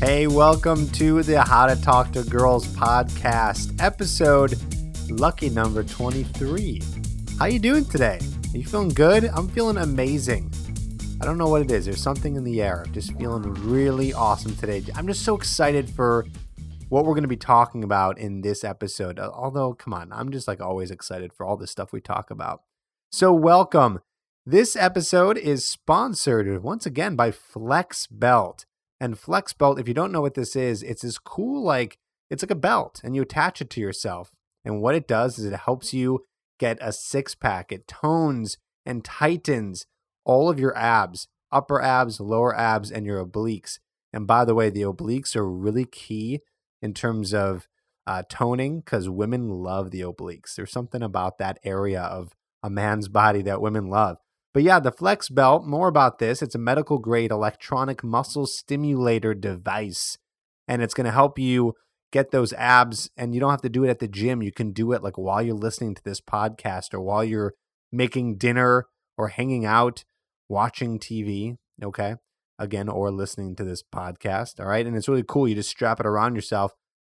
Hey, welcome to the How to Talk to Girls podcast, episode lucky number 23. How you doing today? Are you feeling good? I'm feeling amazing. I don't know what it is. There's something in the air. I'm just feeling really awesome today. I'm just so excited for what we're going to be talking about in this episode. Although, come on, I'm just like always excited for all this stuff we talk about. So welcome. This episode is sponsored once again by Flex Belt. And Flex Belt, if you don't know what this is, it's this cool, like, it's like a belt, and you attach it to yourself. And what it does is it helps you get a six-pack. It tones and tightens all of your abs, upper abs, lower abs, and your obliques. And by the way, the obliques are really key in terms of toning, because women love the obliques. There's something about that area of a man's body that women love. But yeah, the Flex Belt, more about this, it's a medical-grade electronic muscle stimulator device, and it's going to help you get those abs, and you don't have to do it at the gym. You can do it like while you're listening to this podcast or while you're making dinner or hanging out, watching TV, okay? Again, or listening to this podcast, all right? And it's really cool. You just strap it around yourself.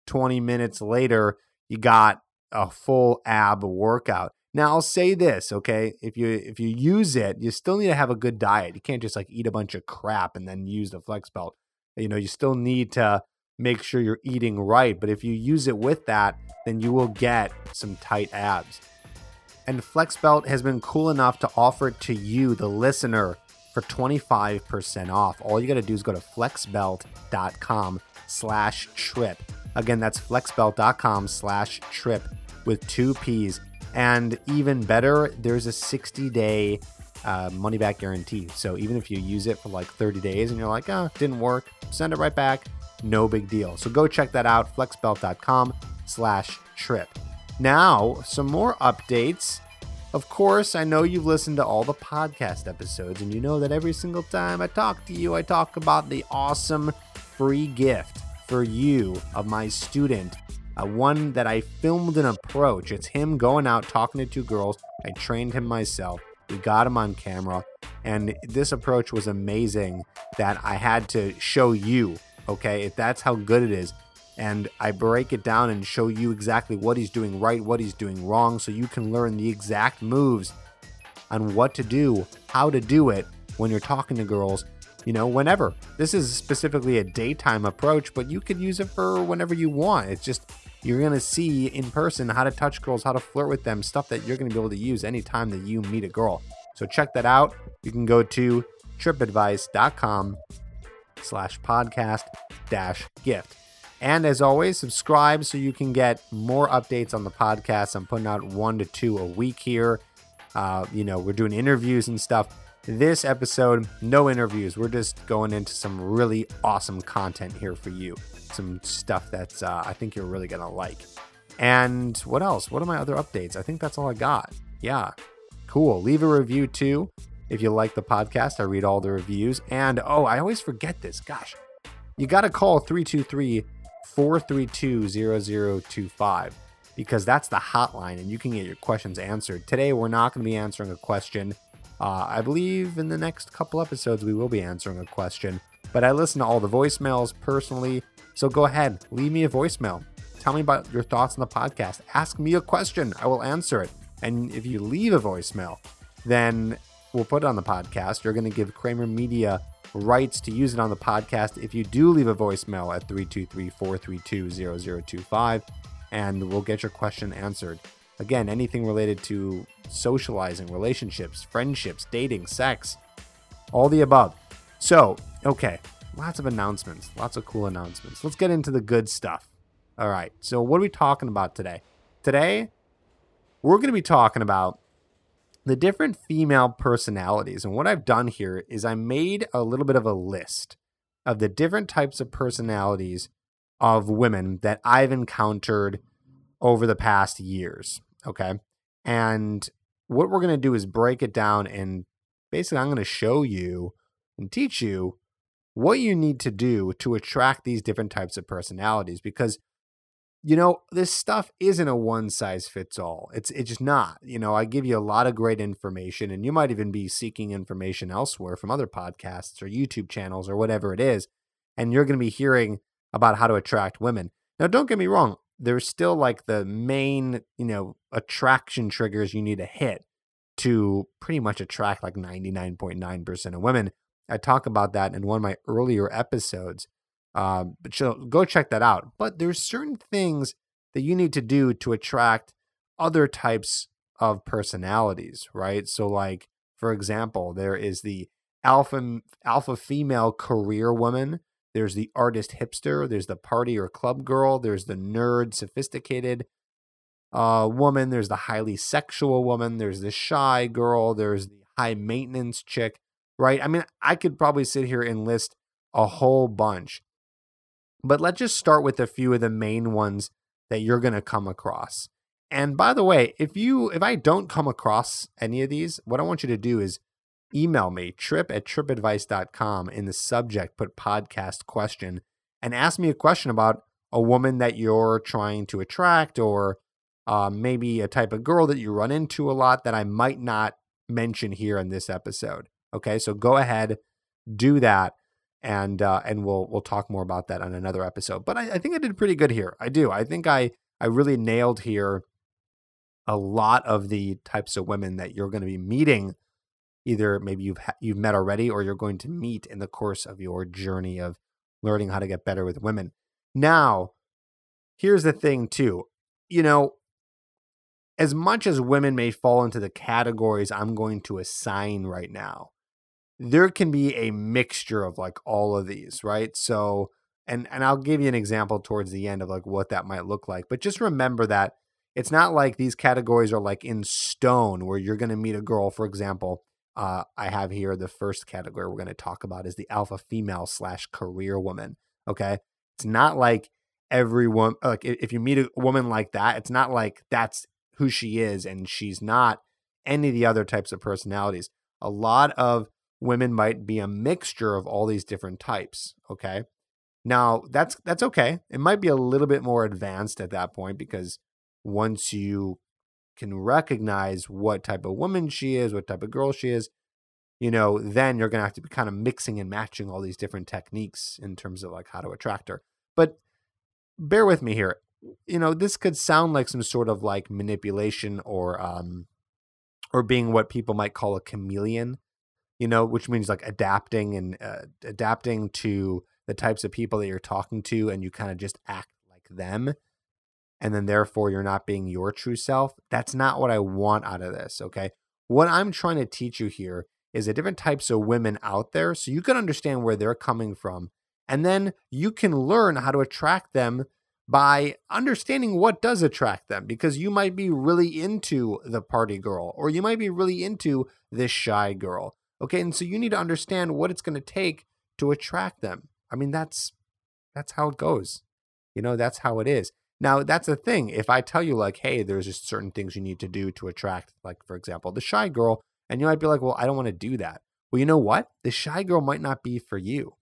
20 minutes later, you got a full ab workout. Now, I'll say this, okay? If you use it, you still need to have a good diet. You can't just like eat a bunch of crap and then use the Flex Belt. You know, you still need to make sure you're eating right. But if you use it with that, then you will get some tight abs. And Flex Belt has been cool enough to offer it to you, the listener, for 25% off. All you got to do is go to flexbelt.com/trip. Again, that's flexbelt.com/trip with two Ps. And even better, there's a 60-day money-back guarantee. So even if you use it for like 30 days and you're like, oh, didn't work, send it right back. No big deal. So go check that out, flexbelt.com/trip. Now, some more updates. Of course, I know you've listened to all the podcast episodes, and you know that every single time I talk to you, I talk about the awesome free gift for you of my student. One that I filmed an approach. It's him going out, talking to two girls. I trained him myself. We got him on camera. And this approach was amazing that I had to show you, okay, if that's how good it is. And I break it down and show you exactly what he's doing right, what he's doing wrong, so you can learn the exact moves on what to do, how to do it when you're talking to girls, you know, whenever. This is specifically a daytime approach, but you could use it for whenever you want. It's just, you're going to see in person how to touch girls, how to flirt with them, stuff that you're going to be able to use anytime that you meet a girl. So check that out. You can go to tripadvice.com/podcast-gift. And as always, subscribe so you can get more updates on the podcast. I'm putting out 1 to 2 a week here. You know, we're doing interviews and stuff. This episode, no interviews. We're just going into some really awesome content here for you. Some stuff that's I think you're really going to like. And what else? What are my other updates? I think that's all I got. Yeah. Cool. Leave a review too. If you like the podcast, I read all the reviews. And oh, I always forget this. Gosh. You got to call 323-432-0025 because that's the hotline and you can get your questions answered. Today, we're not going to be answering a question. I believe in the next couple episodes, we will be answering a question, but I listen to all the voicemails personally. So go ahead, leave me a voicemail. Tell me about your thoughts on the podcast. Ask me a question. I will answer it. And if you leave a voicemail, then we'll put it on the podcast. You're going to give Kramer Media rights to use it on the podcast. If you do leave a voicemail at 323-432-0025, and we'll get your question answered. Again, anything related to socializing, relationships, friendships, dating, sex, all the above. So, okay, lots of announcements, lots of cool announcements. Let's get into the good stuff. All right, so what are we talking about today? Today, we're going to be talking about the different female personalities. And what I've done here is I made a little bit of a list. of the different types of personalities of women that I've encountered over the past years. Okay. And what we're going to do is break it down, and basically I'm going to show you and teach you what you need to do to attract these different types of personalities, because, you know, this stuff isn't a one size fits all. It's just not. You know, I give you a lot of great information, and you might even be seeking information elsewhere from other podcasts or YouTube channels or whatever it is, and you're going to be hearing about how to attract women. Now, don't get me wrong. There's still like the main, you know, attraction triggers you need to hit to pretty much attract like 99.9% of women. I talk about that in one of my earlier episodes, but go check that out. But there's certain things that you need to do to attract other types of personalities, right? So like, for example, there is the alpha female career woman. There's the artist hipster. There's the party or club girl. There's the nerd sophisticated woman. There's the highly sexual woman. There's the shy girl. There's the high maintenance chick, right? I mean, I could probably sit here and list a whole bunch, but let's just start with a few of the main ones that you're going to come across. And by the way, if I don't come across any of these, what I want you to do is email me, trip@tripadvice.com. In the subject, put podcast question, and ask me a question about a woman that you're trying to attract, or maybe a type of girl that you run into a lot that I might not mention here in this episode. Okay, so go ahead, do that, and we'll talk more about that on another episode. But I think I did pretty good here. I do. I think I really nailed here a lot of the types of women that you're going to be meeting. Either maybe you've met already, or you're going to meet in the course of your journey of learning how to get better with women. Now, here's the thing too. You know, as much as women may fall into the categories I'm going to assign right now, there can be a mixture of like all of these, right? So, and I'll give you an example towards the end of like what that might look like. But just remember that it's not like these categories are like in stone where you're going to meet a girl. For example, I have here the first category we're going to talk about is the alpha female / career woman. Okay. It's not like everyone, like if you meet a woman like that, it's not like that's who she is and she's not any of the other types of personalities. A lot of women might be a mixture of all these different types. Okay. Now that's okay. It might be a little bit more advanced at that point, because once you can recognize what type of woman she is, what type of girl she is, you know, then you're going to have to be kind of mixing and matching all these different techniques in terms of like how to attract her. But bear with me here. You know, this could sound like some sort of like manipulation, or being what people might call a chameleon, you know, which means like adapting to the types of people that you're talking to, and you kind of just act like them. And then therefore you're not being your true self. That's not what I want out of this, okay? What I'm trying to teach you here is the different types of women out there, so you can understand where they're coming from. And then you can learn how to attract them by understanding what does attract them, because you might be really into the party girl, or you might be really into this shy girl, okay? And so you need to understand what it's going to take to attract them. I mean, that's how it goes. You know, that's how it is. Now, that's the thing. If I tell you like, hey, there's just certain things you need to do to attract, like, for example, the shy girl, and you might be like, well, I don't want to do that. Well, you know what? The shy girl might not be for you.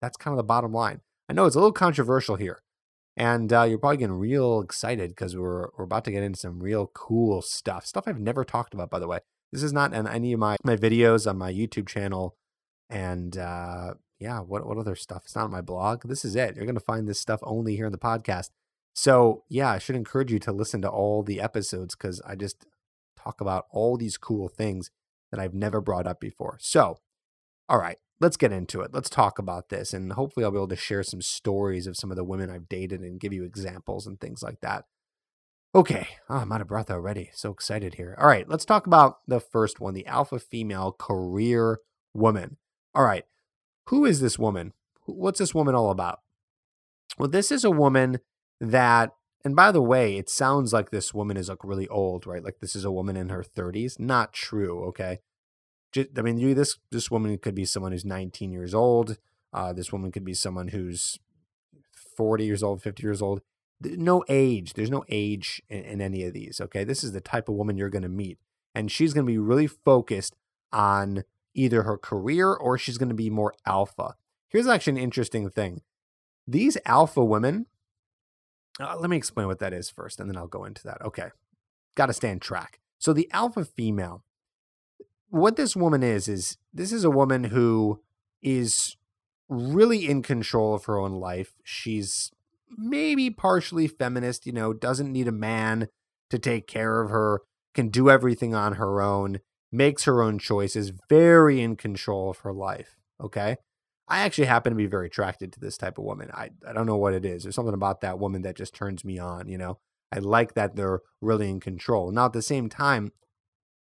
That's kind of the bottom line. I know it's a little controversial here, and you're probably getting real excited because we're about to get into some real cool stuff I've never talked about, by the way. This is not in any of my videos on my YouTube channel, and yeah, what other stuff? It's not on my blog. This is it. You're going to find this stuff only here in the podcast. So yeah, I should encourage you to listen to all the episodes, because I just talk about all these cool things that I've never brought up before. So, all right, let's get into it. Let's talk about this, and hopefully I'll be able to share some stories of some of the women I've dated and give you examples and things like that. Okay, I'm out of breath already. So excited here. All right, let's talk about the first one, the alpha female career woman. All right, who is this woman? What's this woman all about? Well, this is a woman that, and by the way, it sounds like this woman is like really old, right? Like this is a woman in her 30s. Not true, okay? Just, I mean, this woman could be someone who's 19 years old, This woman could be someone who's 40 years old, 50 years old. No age. There's no age in any of these, okay? This is the type of woman you're going to meet. And she's going to be really focused on either her career or she's going to be more alpha. Here's actually an interesting thing. These alpha women, let me explain what that is first, and then I'll go into that. Okay, got to stay on track. So the alpha female, what this woman is this is a woman who is really in control of her own life. She's maybe partially feminist, doesn't need a man to take care of her, can do everything on her own, makes her own choices, very in control of her life, okay? I actually happen to be very attracted to this type of woman. I don't know what it is. There's something about that woman that just turns me on, I like that they're really in control. Now, at the same time,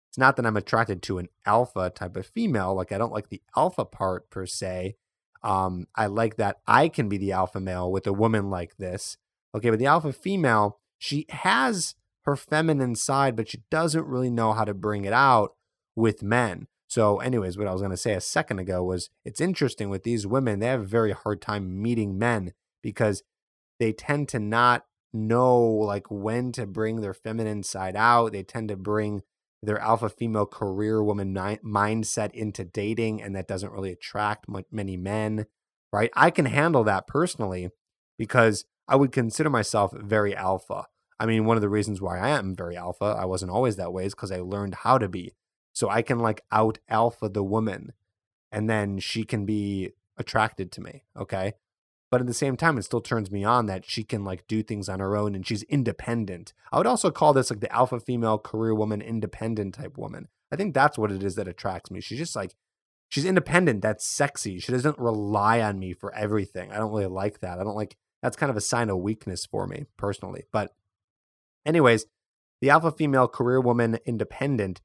it's not that I'm attracted to an alpha type of female. Like, I don't like the alpha part per se. I like that I can be the alpha male with a woman like this. Okay, but the alpha female, she has her feminine side, but she doesn't really know how to bring it out with men. So anyways, what I was going to say a second ago was it's interesting with these women, they have a very hard time meeting men because they tend to not know when to bring their feminine side out. They tend to bring their alpha female career woman mindset into dating, and that doesn't really attract many men, right? I can handle that personally because I would consider myself very alpha. I mean, one of the reasons why I am very alpha, I wasn't always that way, is because I learned how to be. So I can out alpha the woman and then she can be attracted to me. Okay. But at the same time, it still turns me on that she can do things on her own and she's independent. I would also call this the alpha female career woman, independent type woman. I think that's what it is that attracts me. She's just she's independent. That's sexy. She doesn't rely on me for everything. I don't really like that. That's kind of a sign of weakness for me personally. But anyways, the alpha female career woman, independent.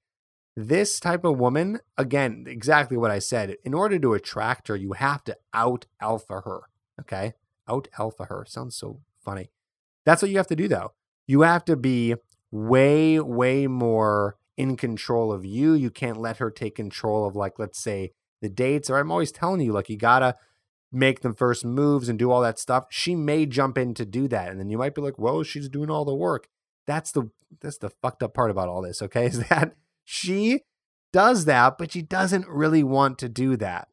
This type of woman, again, exactly what I said. In order to attract her, you have to out-alpha her, okay? Out-alpha her. Sounds so funny. That's what you have to do, though. You have to be way, way more in control of you. You can't let her take control of, let's say, the dates. Or I'm always telling you, you got to make the first moves and do all that stuff. She may jump in to do that. And then you might be whoa, she's doing all the work. That's the fucked up part about all this, okay? Is that... she does that, but she doesn't really want to do that,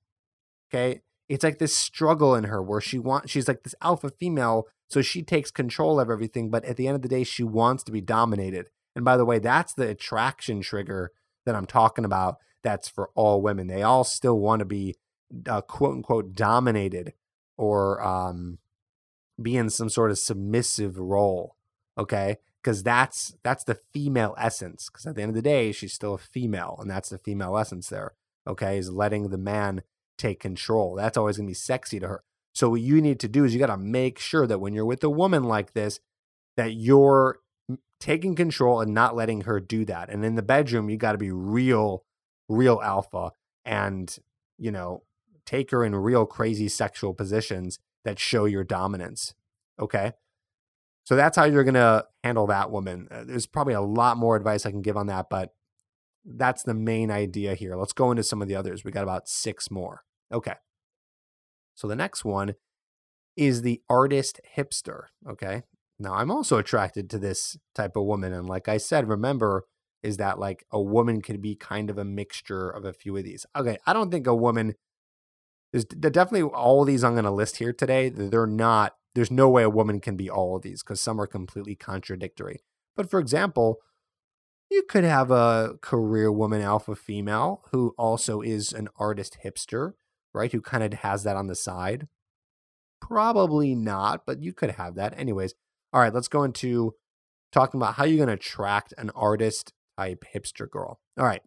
okay? It's this struggle in her where she's this alpha female, so she takes control of everything, but at the end of the day, she wants to be dominated. And by the way, that's the attraction trigger that I'm talking about. That's for all women. They all still want to be quote-unquote dominated or be in some sort of submissive role, okay? Because that's the female essence. Because at the end of the day, she's still a female. And that's the female essence there, okay, is letting the man take control. That's always going to be sexy to her. So what you need to do is you got to make sure that when you're with a woman like this, that you're taking control and not letting her do that. And in the bedroom, you got to be real, real alpha and, take her in real crazy sexual positions that show your dominance, okay? So that's how you're going to handle that woman. There's probably a lot more advice I can give on that, but that's the main idea here. Let's go into some of the others. We got about 6 more. Okay. So the next one is the artist hipster. Okay. Now I'm also attracted to this type of woman. And like I said, remember is that a woman could be kind of a mixture of a few of these. Okay. I don't think a woman, there's definitely all these I'm going to list here today. They're not. There's no way a woman can be all of these because some are completely contradictory. But for example, you could have a career woman alpha female who also is an artist hipster, right? Who kind of has that on the side. Probably not, but you could have that. Anyways, all right, let's go into talking about how you're going to attract an artist type hipster girl. All right,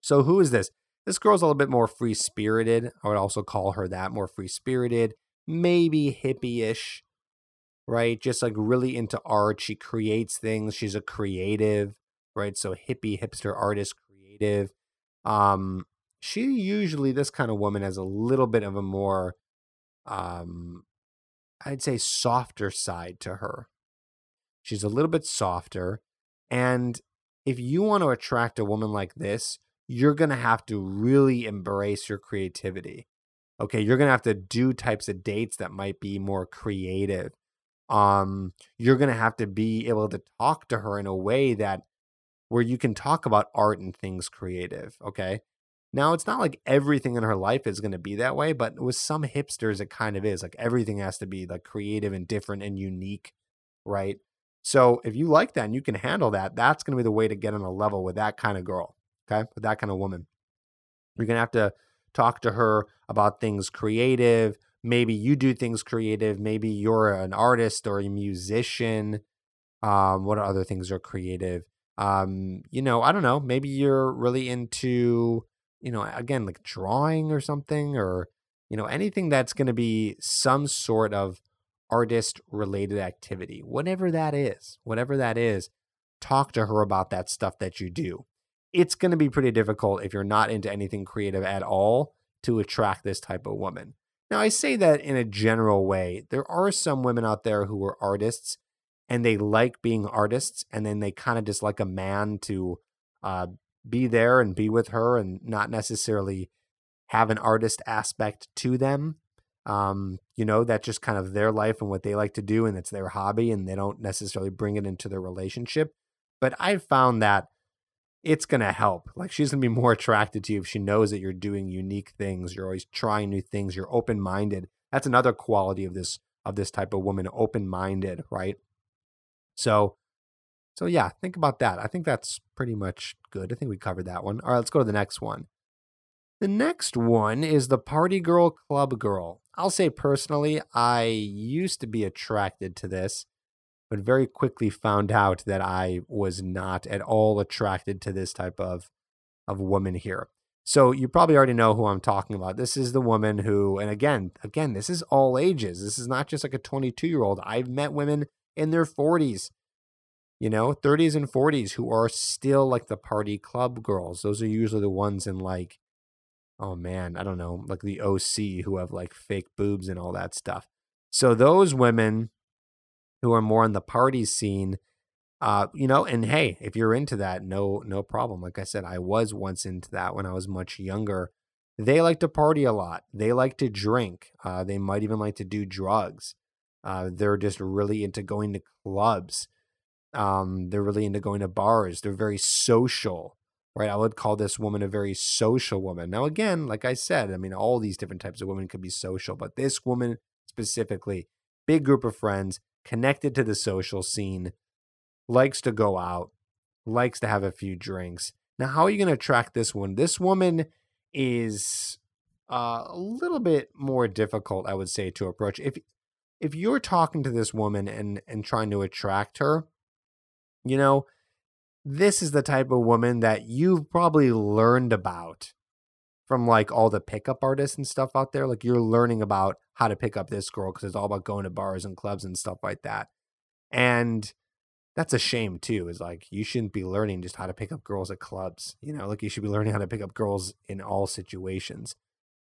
so who is this? This girl's a little bit more free-spirited. I would also call her that, more free-spirited. Maybe hippie-ish, right? Just really into art. She creates things. She's a creative, right? So hippie, hipster, artist, creative. She usually, this kind of woman has a little bit of a more, I'd say softer side to her. She's a little bit softer. And if you want to attract a woman like this, you're going to have to really embrace your creativity. Okay, you're going to have to do types of dates that might be more creative. You're going to have to be able to talk to her in a way that where you can talk about art and things creative. Okay. Now, it's not like everything in her life is going to be that way, but with some hipsters, it kind of is. Like everything has to be like creative and different and unique, right? So if you like that and you can handle that, that's going to be the way to get on a level with that kind of girl, okay? With that kind of woman. You're going to have to talk to her about things creative. Maybe you do things creative. Maybe you're an artist or a musician. What other things are creative? You know, I don't know. Maybe you're really into, you know, again, like drawing or something, or, you know, anything that's going to be some sort of artist related activity, whatever that is, talk to her about that stuff that you do. It's going to be pretty difficult if you're not into anything creative at all to attract this type of woman. Now, I say that in a general way. There are some women out there who are artists and they like being artists, and then they kind of just like a man to be there and be with her and not necessarily have an artist aspect to them. You know, that's just kind of their life and what they like to do, and it's their hobby, and they don't necessarily bring it into their relationship. But I found that it's going to help. Like, she's going to be more attracted to you if she knows that you're doing unique things. You're always trying new things. You're open-minded. That's another quality of this type of woman, open-minded, right? So yeah, think about that. I think that's pretty much good. I think we covered that one. All right, let's go to the next one. The next one is the party girl, club girl. I'll say personally, I used to be attracted to this, but very quickly found out that I was not at all attracted to this type of woman here. So you probably already know who I'm talking about. This is the woman who, and again, this is all ages. This is not just like a 22-year-old. I've met women in their 40s, you know, 30s and 40s who are still like the party club girls. Those are usually the ones in like, oh man, I don't know, like the OC who have like fake boobs and all that stuff. So those women who are more on the party scene, you know, and hey, if you're into that, no problem. Like I said, I was once into that when I was much younger. They like to party a lot. They like to drink. They might even like to do drugs. They're just really into going to clubs. They're really into going to bars. They're very social. Right, I would call this woman a very social woman. Now, again, like I said, I mean, all these different types of women could be social, but this woman specifically, big group of friends, connected to the social scene, likes to go out, likes to have a few drinks. Now, how are you going to attract this one? This woman is a little bit more difficult, I would say, to approach. If you're talking to this woman and trying to attract her, you know, this is the type of woman that you've probably learned about from like all the pickup artists and stuff out there. Like you're learning about how to pick up this girl because it's all about going to bars and clubs and stuff like that. And that's a shame too, is like you shouldn't be learning just how to pick up girls at clubs. You know, like you should be learning how to pick up girls in all situations.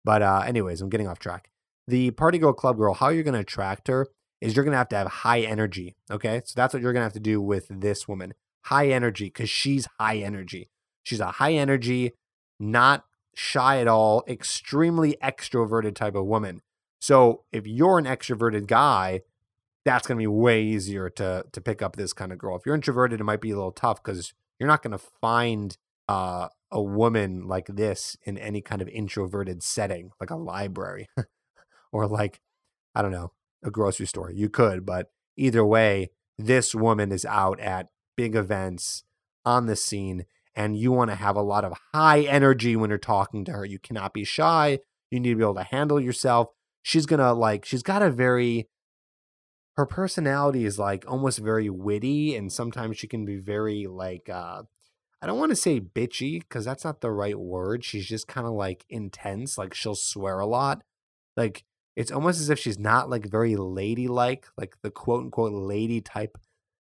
But anyways, I'm getting off track. The party girl, club girl, how you're going to attract her is you're going to have high energy. Okay. So that's what you're going to have to do with this woman. High energy, because she's high energy. She's a high energy, not shy at all, extremely extroverted type of woman. So if you're an extroverted guy, that's going to be way easier to pick up this kind of girl. If you're introverted, it might be a little tough because you're not going to find a woman like this in any kind of introverted setting, like a library or like, I don't know, a grocery store. You could, but either way, this woman is out at big events on the scene, and you want to have a lot of high energy when you're talking to her. You cannot be shy. You need to be able to handle yourself. She's got a very, her personality is like almost very witty, and sometimes she can be very like, I don't want to say bitchy because that's not the right word. She's just kind of like intense. Like she'll swear a lot. Like it's almost as if she's not like very ladylike, like the quote unquote lady type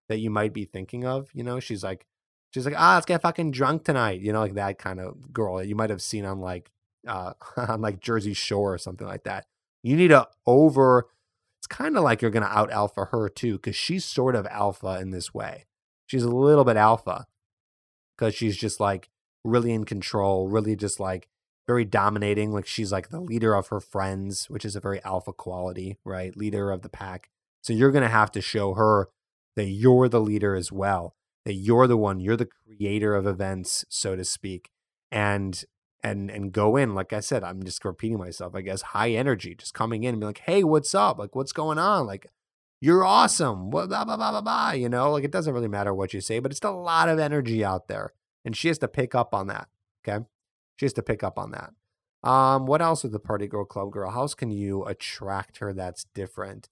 that you might be thinking of. You know, she's like, let's get fucking drunk tonight. You know, like that kind of girl that you might have seen on like, on like Jersey Shore or something like that. You need it's kind of like you're going to out alpha her too, because she's sort of alpha in this way. She's a little bit alpha because she's just like really in control, really just like very dominating. Like she's like the leader of her friends, which is a very alpha quality, right? Leader of the pack. So you're going to have to show her that you're the leader as well, that you're the one, you're the creator of events, so to speak. And go in, like I said, I'm just repeating myself, I guess, high energy, just coming in and be like, hey, what's up? Like, what's going on? Like, you're awesome. Blah, blah, blah, blah, blah, blah. You know, like it doesn't really matter what you say, but it's a lot of energy out there. And she has to pick up on that. Okay. She has to pick up on that. What else with the party girl, club girl? How else can you attract her that's different?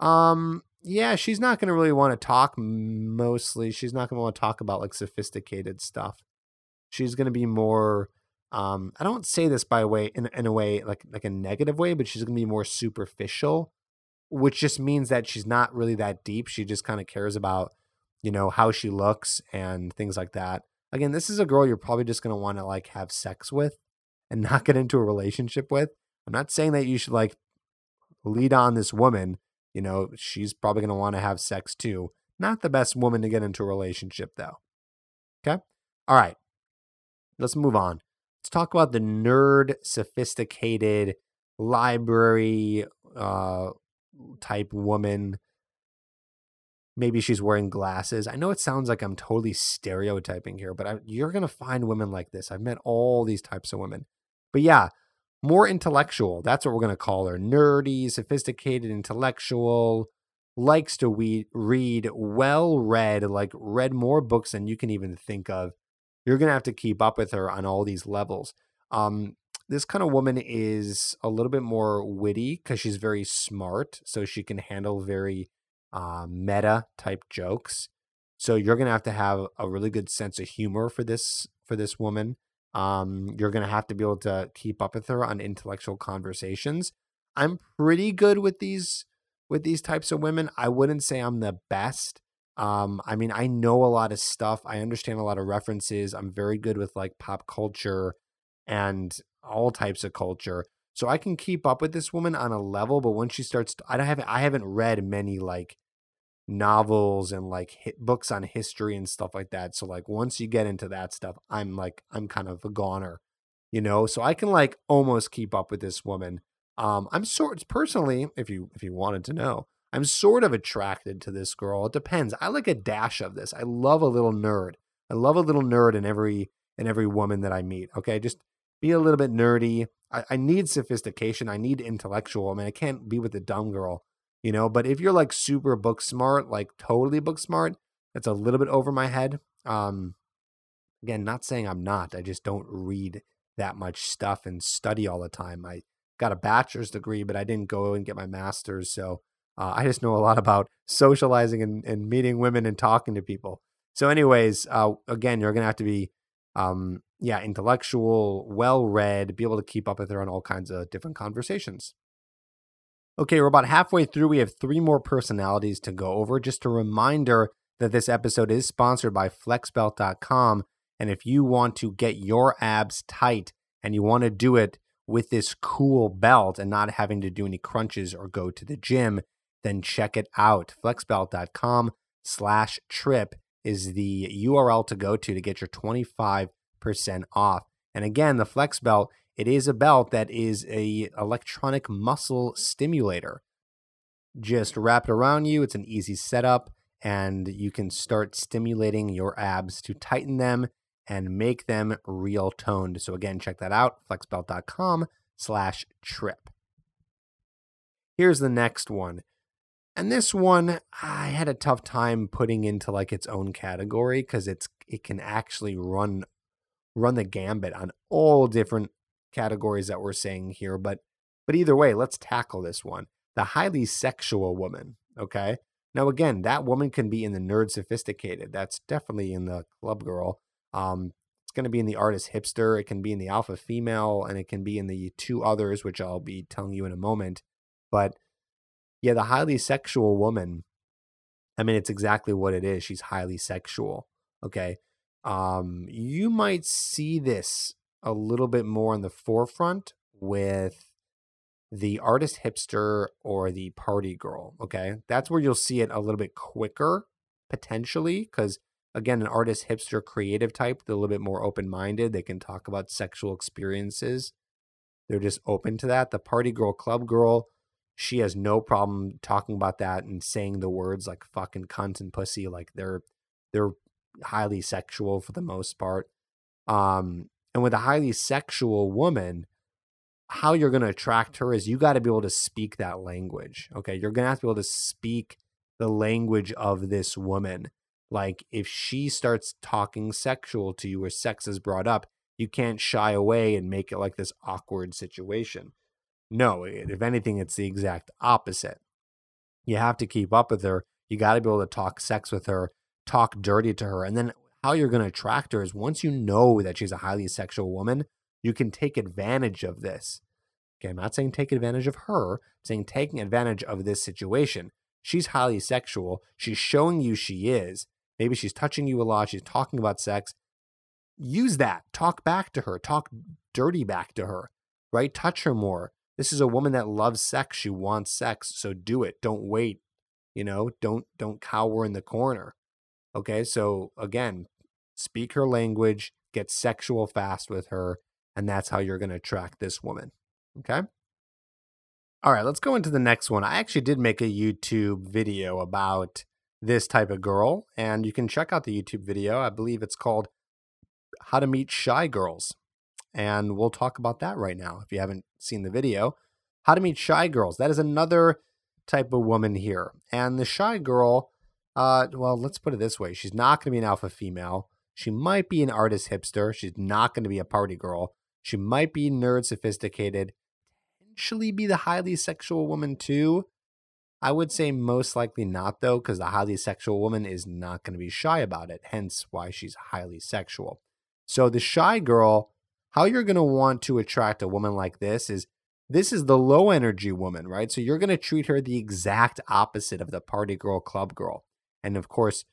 Yeah, she's not going to really want to talk mostly. She's not going to want to talk about like sophisticated stuff. She's going to be more, I don't say this by way in a way like a negative way, but she's going to be more superficial, which just means that she's not really that deep. She just kind of cares about, you know, how she looks and things like that. Again, this is a girl you're probably just going to want to like have sex with and not get into a relationship with. I'm not saying that you should like lead on this woman. You know, she's probably going to want to have sex too. Not the best woman to get into a relationship though. Okay. All right. Let's move on. Let's talk about the nerd, sophisticated, library type woman. Maybe she's wearing glasses. I know it sounds like I'm totally stereotyping here, but you're going to find women like this. I've met all these types of women. But yeah, more intellectual. That's what we're going to call her. Nerdy, sophisticated, intellectual, likes to read, well-read, like read more books than you can even think of. You're going to have to keep up with her on all these levels. This kind of woman is a little bit more witty because she's very smart. So she can handle very meta type jokes. So you're going to have a really good sense of humor for this woman. You're going to have to be able to keep up with her on intellectual conversations. I'm pretty good with these types of women. I wouldn't say I'm the best. I mean, I know a lot of stuff. I understand a lot of references. I'm very good with like pop culture and all types of culture. So I can keep up with this woman on a level, but once she starts, I haven't read many like novels and like books on history and stuff like that. So like once you get into that stuff, I'm kind of a goner, you know, so I can like almost keep up with this woman. I'm personally, if you wanted to know, I'm sort of attracted to this girl. It depends. I like a dash of this. I love a little nerd. I love a little nerd in every woman that I meet. Okay. Just be a little bit nerdy. I need sophistication. I need intellectual. I mean, I can't be with a dumb girl, you know, but if you're like super book smart, like totally book smart, that's a little bit over my head. Again, not saying I'm not, I just don't read that much stuff and study all the time. I got a bachelor's degree, but I didn't go and get my master's. So, I just know a lot about socializing and meeting women and talking to people. So anyways, again, you're going to have to be, intellectual, well-read, be able to keep up with her on all kinds of different conversations. Okay, we're about halfway through. We have 3 more personalities to go over. Just a reminder that this episode is sponsored by flexbelt.com. And if you want to get your abs tight and you want to do it with this cool belt and not having to do any crunches or go to the gym, then check it out. Flexbelt.com/trip is the URL to go to get your 25% off. And again, the Flex Belt, it is a belt that is a electronic muscle stimulator. Just wrap it around you. It's an easy setup, and you can start stimulating your abs to tighten them and make them real toned. So again, check that out, flexbelt.com/trip. Here's the next one. And this one, I had a tough time putting into like its own category because it can actually run the gambit on all different categories that we're saying here. But either way, let's tackle this one. The highly sexual woman, okay? Now, again, that woman can be in the nerd sophisticated. That's definitely in the club girl. It's going to be in the artist hipster. It can be in the alpha female, and it can be in the 2 others, which I'll be telling you in a moment. But yeah, the highly sexual woman, I mean, it's exactly what it is. She's highly sexual, okay? You might see this a little bit more in the forefront with the artist hipster or the party girl, okay? That's where you'll see it a little bit quicker, potentially, because Again, an artist, hipster, creative type. They're a little bit more open-minded. They can talk about sexual experiences. They're just open to that. The party girl, club girl, she has no problem talking about that and saying the words like fucking cunt and pussy. Like they're highly sexual for the most part. And with a highly sexual woman, how you're going to attract her is you got to be able to speak that language. Okay. You're going to have to be able to speak the language of this woman. Like if she starts talking sexual to you or sex is brought up, you can't shy away and make it like this awkward situation. No, if anything, it's the exact opposite. You have to keep up with her. You got to be able to talk sex with her, talk dirty to her. And then how you're going to attract her is once you know that she's a highly sexual woman, you can take advantage of this. Okay, I'm not saying take advantage of her. I'm saying taking advantage of this situation. She's highly sexual. She's showing you she is. Maybe she's touching you a lot. She's talking about sex. Use that. Talk back to her. Talk dirty back to her, right? Touch her more. This is a woman that loves sex. She wants sex. So do it. Don't wait. You know, don't cower in the corner. Okay. So again, speak her language, get sexual fast with her. And that's how you're going to attract this woman. Okay. All right. Let's go into the next one. I actually did make a YouTube video about this type of girl, and you can check out the YouTube video. I believe it's called How to Meet Shy Girls. And we'll talk about that right now. If you haven't seen the video, How to Meet Shy Girls. That is another type of woman here. And the shy girl, well, let's put it this way. She's not going to be an alpha female. She might be an artist hipster. She's not going to be a party girl. She might be nerd sophisticated. Potentially be the highly sexual woman too. I would say most likely not though, because the highly sexual woman is not going to be shy about it. Hence why she's highly sexual. So the shy girl, how you're going to want to attract a woman like this is the low energy woman, right? So you're going to treat her the exact opposite of the party girl, club girl. And of course,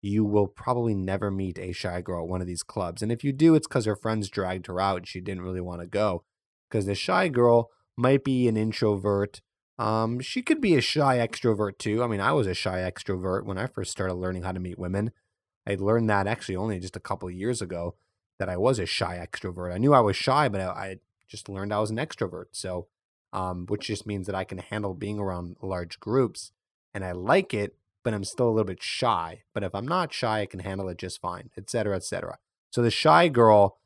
you will probably never meet a shy girl at one of these clubs. And if you do, it's because her friends dragged her out and she didn't really want to go. Because the shy girl might be an introvert. She could be a shy extrovert too. I mean, I was a shy extrovert when I first started learning how to meet women. I learned that actually only just a couple of years ago, that I was a shy extrovert. I knew I was shy, but I just learned I was an extrovert. So, which just means that I can handle being around large groups and I like it, but I'm still a little bit shy. But if I'm not shy, I can handle it just fine, et cetera, et cetera. So the shy girl,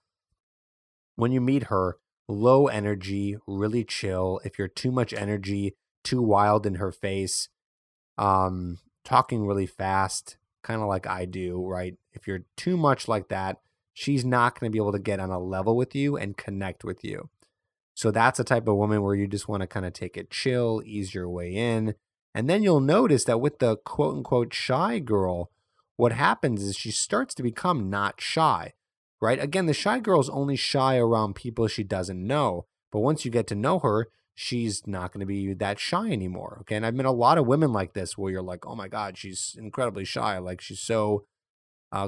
when you meet her, low energy, really chill. If you're too much energy, too wild in her face, talking really fast, kind of like I do, right? If you're too much like that, she's not going to be able to get on a level with you and connect with you. So that's the type of woman where you just want to kind of take it chill, ease your way in. And then you'll notice that with the quote unquote shy girl, what happens is she starts to become not shy, right? Again, the shy girl's only shy around people she doesn't know. But once you get to know her, she's not going to be that shy anymore. Okay. And I've met a lot of women like this where you're like, oh my God, she's incredibly shy. Like she's so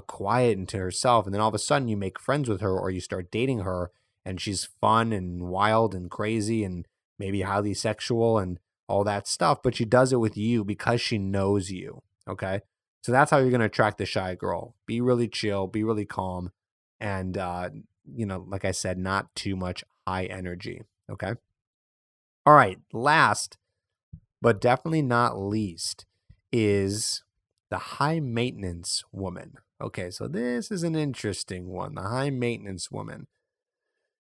quiet into herself, and then all of a sudden you make friends with her or you start dating her and she's fun and wild and crazy and maybe highly sexual and all that stuff, but she does it with you because she knows you. Okay. So that's how you're going to attract the shy girl. Be really chill, be really calm. And, you know, like I said, not too much high energy. Okay. All right. Last, but definitely not least, is the high maintenance woman. Okay, so this is an interesting one. The high maintenance woman.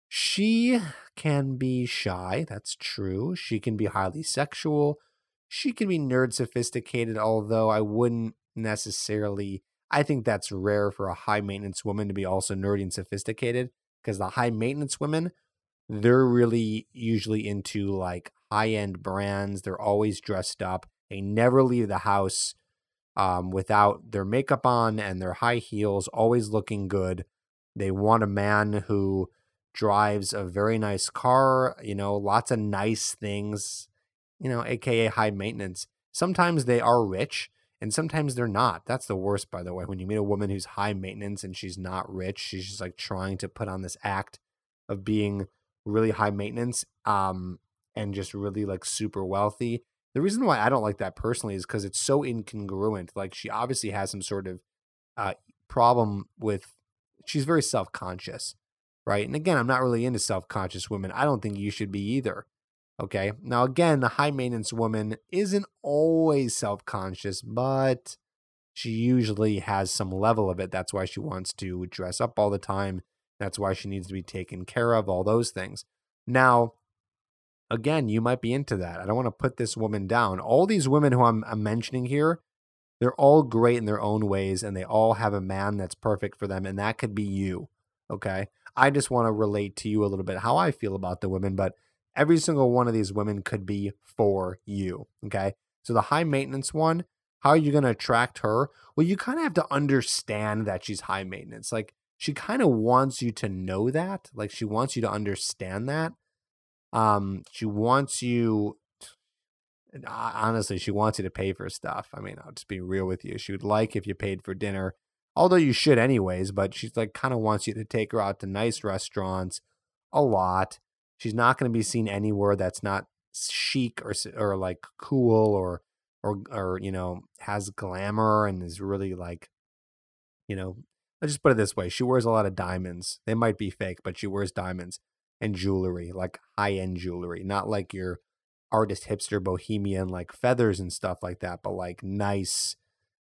She can be shy. That's true. She can be highly sexual. She can be nerd sophisticated, although I wouldn't necessarily. I think that's rare for a high maintenance woman to be also nerdy and sophisticated, because the high maintenance women, they're really usually into like high-end brands. They're always dressed up. They never leave the house without their makeup on and their high heels, always looking good. They want a man who drives a very nice car, you know, lots of nice things, you know, AKA high maintenance. Sometimes they are rich and sometimes they're not. That's the worst, by the way, when you meet a woman who's high maintenance and she's not rich. She's just like trying to put on this act of being really high maintenance, and just really like super wealthy. The reason why I don't like that personally is because it's so incongruent. Like she obviously has some sort of problem with, she's very self-conscious, right? And again, I'm not really into self-conscious women. I don't think you should be either. Okay. Now, again, the high maintenance woman isn't always self-conscious, but she usually has some level of it. That's why she wants to dress up all the time. That's why she needs to be taken care of, all those things. Now, again, you might be into that. I don't want to put this woman down. All these women who I'm mentioning here, they're all great in their own ways, and they all have a man that's perfect for them, and that could be you, okay? I just want to relate to you a little bit how I feel about the women, but every single one of these women could be for you, okay? So the high maintenance one, how are you going to attract her? Well, you kind of have to understand that she's high maintenance. Like, she kind of wants you to know that. Like, she wants you to understand that. She wants you... Honestly, she wants you to pay for stuff. I mean, I'll just be real with you. She would like if you paid for dinner, although you should anyways, but she's like kind of wants you to take her out to nice restaurants a lot. She's not going to be seen anywhere that's not chic or like cool or, you know, has glamour and is really like, you know, let's just put it this way. She wears a lot of diamonds. They might be fake, but she wears diamonds and jewelry, like high-end jewelry, not like your artist hipster bohemian like feathers and stuff like that, but like nice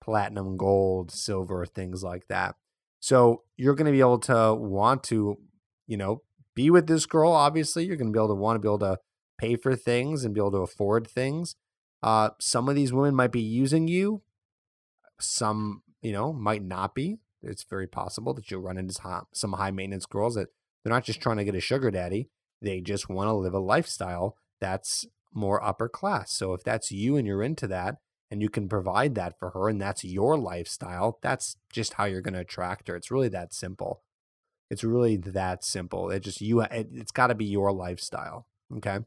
platinum, gold, silver, things like that. So you're going to be able to want to, you know, be with this girl. Obviously, you're going to be able to want to be able to pay for things and be able to afford things. Some of these women might be using you. Some, you know, might not be. It's very possible that you'll run into some high maintenance girls that they're not just trying to get a sugar daddy. They just want to live a lifestyle that's more upper class. So if that's you and you're into that and you can provide that for her and that's your lifestyle, that's just how you're going to attract her. It's really that simple. It just, it's got to be your lifestyle. Okay.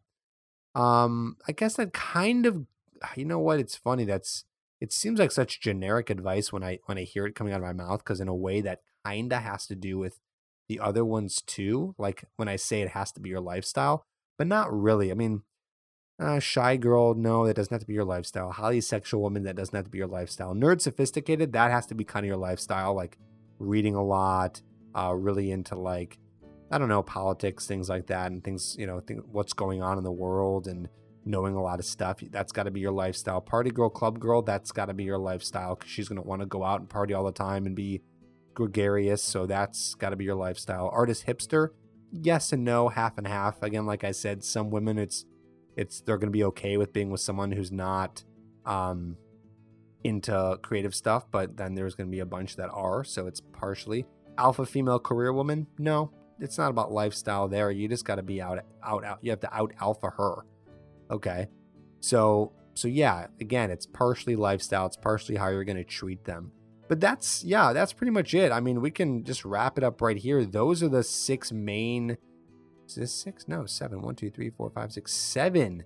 I guess that kind of, you know what? It's funny. It seems like such generic advice when I hear it coming out of my mouth, because in a way that kind of has to do with the other ones too. Like when I say it has to be your lifestyle, but not really. I mean, shy girl, no, that doesn't have to be your lifestyle. Highly sexual woman, that doesn't have to be your lifestyle. Nerd sophisticated, that has to be kind of your lifestyle, like reading a lot, really into like, I don't know, politics, things like that, and things, you know, what's going on in the world and knowing a lot of stuff. That's got to be your lifestyle. Party girl, club girl, that's got to be your lifestyle, because she's going to want to go out and party all the time and be gregarious, so that's got to be your lifestyle. Artist hipster, yes and no, half and half. Again, like I said, some women, they're going to be okay with being with someone who's not into creative stuff, but then there's going to be a bunch that are, so it's partially. Alpha female career woman, no, it's not about lifestyle there. You just got to be out. You have to out alpha her. Okay. So yeah, again, it's partially lifestyle. It's partially how you're going to treat them. But that's pretty much it. I mean, we can just wrap it up right here. Those are the six main... Is this six? No, seven. 7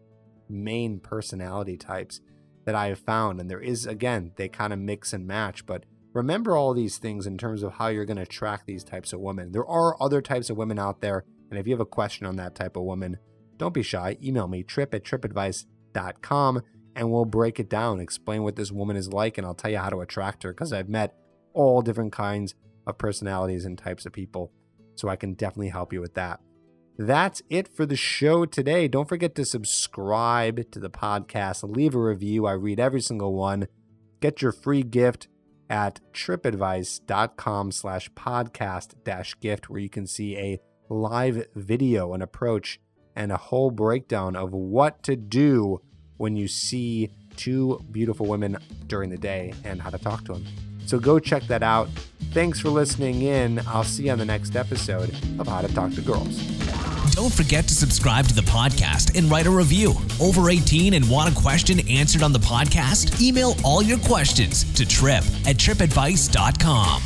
main personality types that I have found. And there is, again, they kind of mix and match. But remember all these things in terms of how you're going to attract these types of women. There are other types of women out there. And if you have a question on that type of woman, don't be shy. Email me, trip@tripadvice.com, and we'll break it down, explain what this woman is like, and I'll tell you how to attract her, because I've met all different kinds of personalities and types of people. So I can definitely help you with that. That's it for the show today. Don't forget to subscribe to the podcast. Leave a review. I read every single one. Get your free gift at tripadvice.com/podcast-gift, where you can see a live video, an approach, and a whole breakdown of what to do when you see two beautiful women during the day and how to talk to them. So go check that out. Thanks for listening in. I'll see you on the next episode of How to Talk to Girls. Don't forget to subscribe to the podcast and write a review. Over 18 and want a question answered on the podcast? Email all your questions to trip@tripadvice.com.